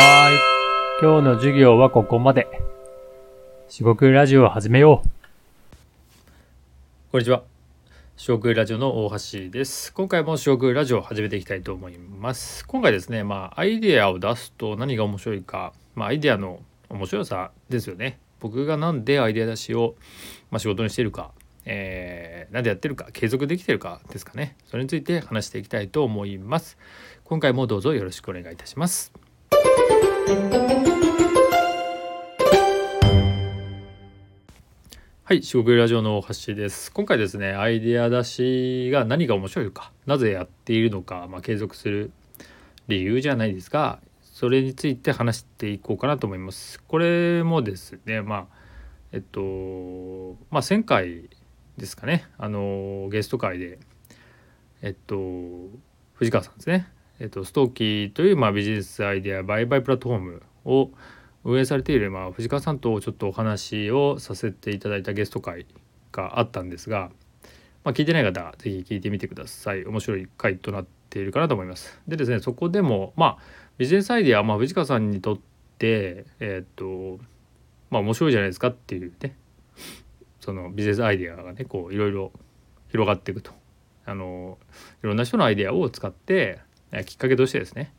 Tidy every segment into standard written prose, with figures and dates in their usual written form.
はい、今日の授業はここまで。しごくラジオを始めよう。こんにちは、しごくラジオの大橋です。今回もしごくラジオを始めていきたいと思います。今回ですね、アイデアを出すと何が面白いか、アイデアの面白さですよね。僕がなんでアイデア出しを、仕事にしているか、なんでやってるか、継続できてるかですかね。それについて話していきたいと思います。今回もどうぞよろしくお願いいたします。はい、しごくラジオの大橋です。今回ですね、アイデア出しが何が面白いか、なぜやっているのか、継続する理由じゃないですか、それについて話していこうかなと思います。これもですね、前回ですかね、ゲスト会で藤川さんですね、ストーキーというビジネスアイデア売買プラットフォームを運営されている藤川さんとちょっとお話をさせていただいたゲスト会があったんですが、聞いてない方ぜひ聞いてみてください。面白い回となっているかなと思います。でですね、そこでもビジネスアイデアは藤川さんにとって面白いじゃないですかっていうね、そのビジネスアイデアがね、こういろいろ広がっていくと、いろんな人のアイデアを使ってきっかけとしてですね、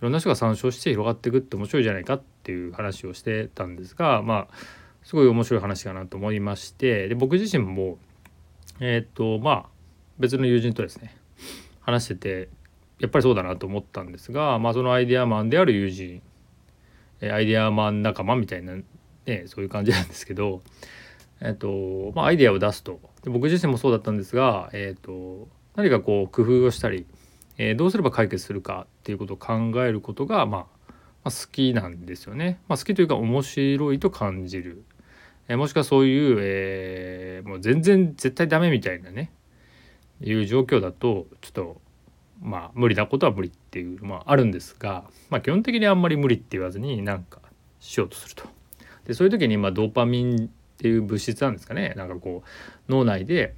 いろんな人が参照して広がっていくって面白いじゃないかっていう話をしてたんですが、すごい面白い話かなと思いまして、で僕自身も別の友人とですね話してて、やっぱりそうだなと思ったんですが、そのアイデアマンである友人、アイデアマン仲間みたいなね、そういう感じなんですけど、アイデアを出すと、で僕自身もそうだったんですが、何かこう工夫をしたり、どうすれば解決するかっていうことを考えることが、好きなんですよね。好きというか面白いと感じる、もしくはそういう、もう全然絶対ダメみたいなねいう状況だとちょっと無理なことは無理っていうのもあるんですが、基本的にあんまり無理って言わずに何かしようとすると。でそういう時にドーパミンっていう物質なんですかね、脳内で、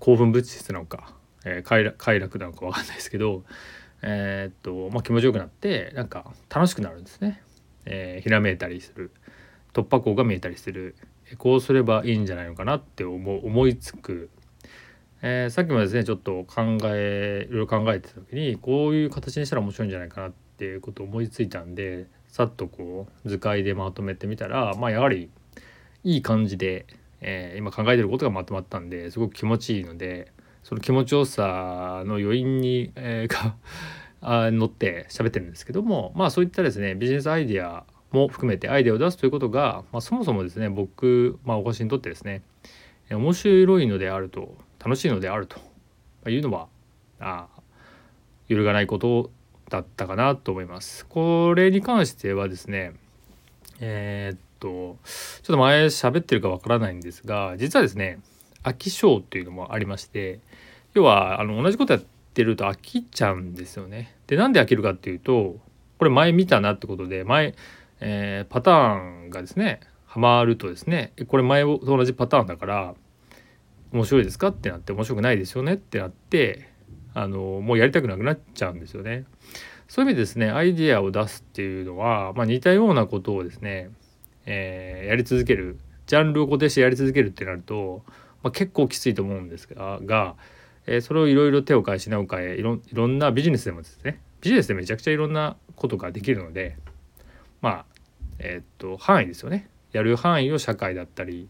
興奮物質なのか、快楽なのか分かんないですけど、気持ちよくなって楽しくなるんですね。ひらめいたりする、突破口が見えたりする、こうすればいいんじゃないのかなって思いつく、さっきもですねちょっといろいろ考えてた時に、こういう形にしたら面白いんじゃないかなっていうことを思いついたんで、さっとこう図解でまとめてみたら、やはりいい感じで、今考えてることがまとまったんで、すごく気持ちいいので、その気持ちよさの余韻に、乗って喋ってるんですけども、そういったですねビジネスアイデアも含めてアイデアを出すということが、そもそもですね僕、お越しにとってですね面白いのであると、楽しいのであるというのは揺るがないことだったかなと思います。これに関してはですね、ちょっと前喋ってるかわからないんですが、実はですね飽き性っていうのもありまして、要は同じことやってると飽きちゃうんですよね。でなんで飽きるかっていうと、これ前見たなってことでパターンがですねハマるとですね、これ前と同じパターンだから面白いですかってなって、面白くないですよねってなって、もうやりたくなくなっちゃうんですよね。そういう意味でですね、アイデアを出すっていうのは、似たようなことをですね、やり続ける、ジャンルを固定してやり続けるってなると、結構きついと思うんですが、それをいろいろ手を変え品を変え、いろんなビジネスでもですね、ビジネスでめちゃくちゃいろんなことができるので、範囲ですよね、やる範囲を社会だったり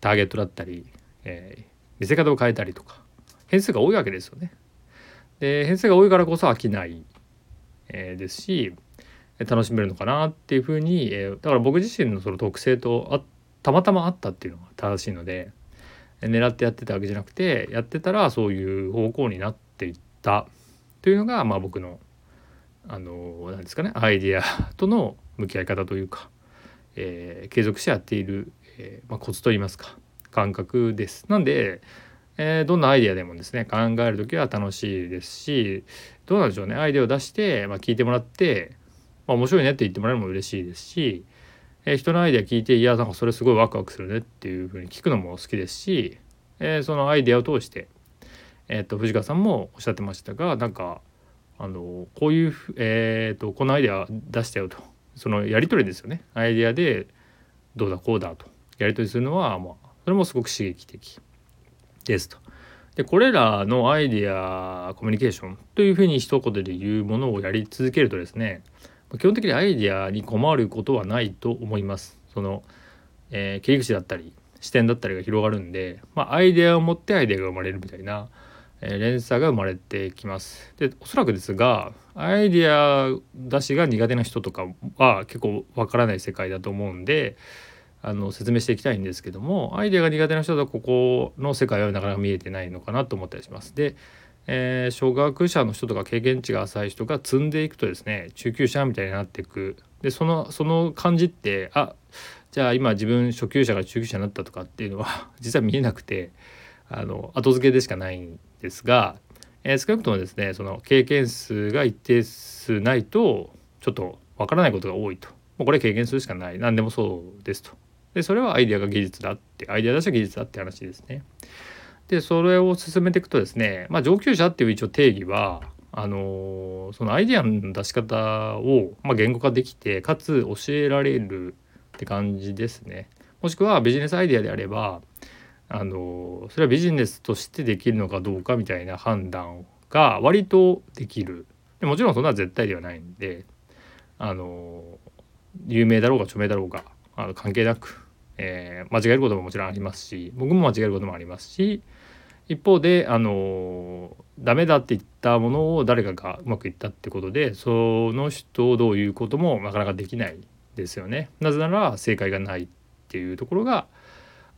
ターゲットだったり、見せ方を変えたりとか、変数が多いわけですよね。で変数が多いからこそ飽きない、ですし楽しめるのかなっていうふうに、だから僕自身のその特性とたまたまあったっていうのが正しいので、狙ってやってたわけじゃなくて、やってたらそういう方向になっていったというのが、僕の何ですかね、アイデアとの向き合い方というか、継続してやっている、コツといいますか感覚です。なんで、どんなアイデアでもですね考えるときは楽しいですし、どうなんでしょうね、アイデアを出して、聞いてもらって、面白いねって言ってもらえるのも嬉しいですし、人のアイデア聞いて、いやなんかそれすごいワクワクするねっていう風に聞くのも好きですし、そのアイデアを通して、藤川さんもおっしゃってましたが、こういう、このアイデア出したよと、そのやり取りですよね。アイデアでどうだこうだとやり取りするのは、まあ、それもすごく刺激的ですと。でこれらのアイデアコミュニケーションというふうに一言で言うものをやり続けるとですね、基本的にアイデアに困ることはないと思います。その、切り口だったり視点だったりが広がるんで、まあ、アイデアを持ってアイデアが生まれるみたいな、連鎖が生まれてきます。でおそらくですが、アイデア出しが苦手な人とかは結構わからない世界だと思うんで、説明していきたいんですけども、アイデアが苦手な人はここの世界はなかなか見えてないのかなと思ったりします。で、初学者の人とか経験値が浅い人が積んでいくとですね、中級者みたいになっていく。でその感じって、あ、じゃあ今自分初級者が中級者になったとかっていうのは実は見えなくて、後付けでしかないんですが、少なくともですね、その経験数が一定数ないとちょっとわからないことが多いと。もうこれ経験するしかない。何でもそうですと。でそれはアイデアが技術だって、アイデア出しは技術だって話ですね。でそれを進めていくとですね、まあ、上級者っていう一応定義は、そのアイデアの出し方を、まあ、言語化できて、かつ教えられるって感じですね。もしくはビジネスアイデアであれば、それはビジネスとしてできるのかどうかみたいな判断が割とできる。でもちろんそんな絶対ではないんで、有名だろうが著名だろうが関係なく、間違えることももちろんありますし、僕も間違えることもありますし、一方でダメだって言ったものを誰かがうまくいったってことで、その人をどういうこともなかなかできないですよね。なぜなら正解がないっていうところが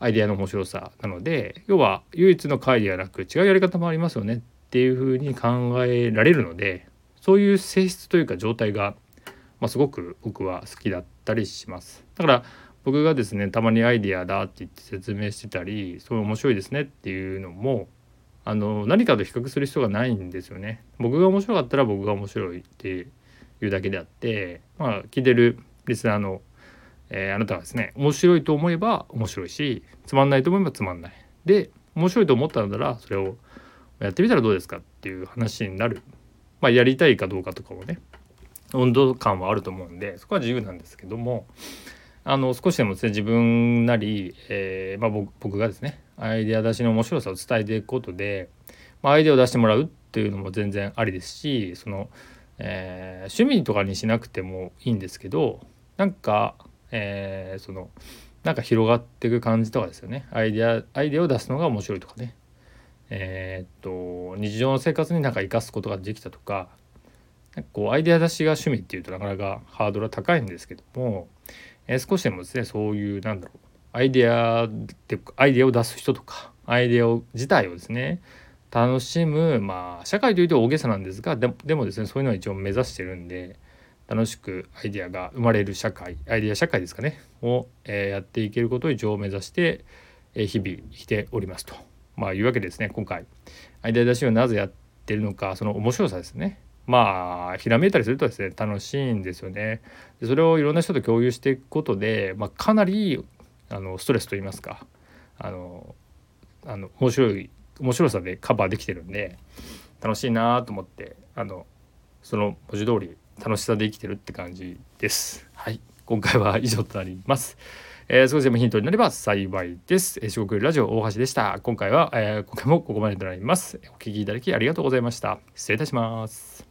アイデアの面白さなので、要は唯一の解ではなく違うやり方もありますよねっていうふうに考えられるので、そういう性質というか状態が、まあ、すごく僕は好きだったりします。だから僕がですね、たまにアイデアだって言って説明してたり、それ面白いですねっていうのも、何かと比較する必要がないんですよね。僕が面白かったら僕が面白いっていうだけであって、まあ、聞いてるリスナーの、あなたはですね、面白いと思えば面白いし、つまんないと思えばつまんないで、面白いと思ったのならそれをやってみたらどうですかっていう話になる。まあ、やりたいかどうかとかもね、温度感はあると思うんで、そこは自由なんですけども、少しでもですね、自分なり、まあ、僕がですね、アイデア出しの面白さを伝えていくことで、まあ、アイデアを出してもらうっていうのも全然ありですし、その、趣味とかにしなくてもいいんですけど、なんか、そのなんか広がっていく感じとかですよね。アイデアを出すのが面白いとかね、日常の生活になんか生かすことができたとか、こうアイデア出しが趣味っていうとなかなかハードルは高いんですけども、少しでもですね、そういうなんだろう、アイデアを出す人とか、アイデア自体をですね楽しむ、まあ社会というと大げさなんですが、でもですね、そういうのは一応目指してるんで、楽しくアイデアが生まれる社会、アイデア社会ですかねを、やっていけることを一応目指して、日々生きておりますと、まあ、いうわけですね。今回アイデア出しをなぜやってるのか、その面白さですね、まあひらめいたりするとですね楽しいんですよね。でそれをいろんな人と共有していくことで、まあ、かなりストレスといいますか、面白さでカバーできてるんで、楽しいなと思って、その文字通り楽しさで生きてるって感じです。はい、今回は以上となります。少しでもヒントになれば幸いです。四国ラジオ大橋でした。今回もここまでとなります。お聞きいただきありがとうございました。失礼いたします。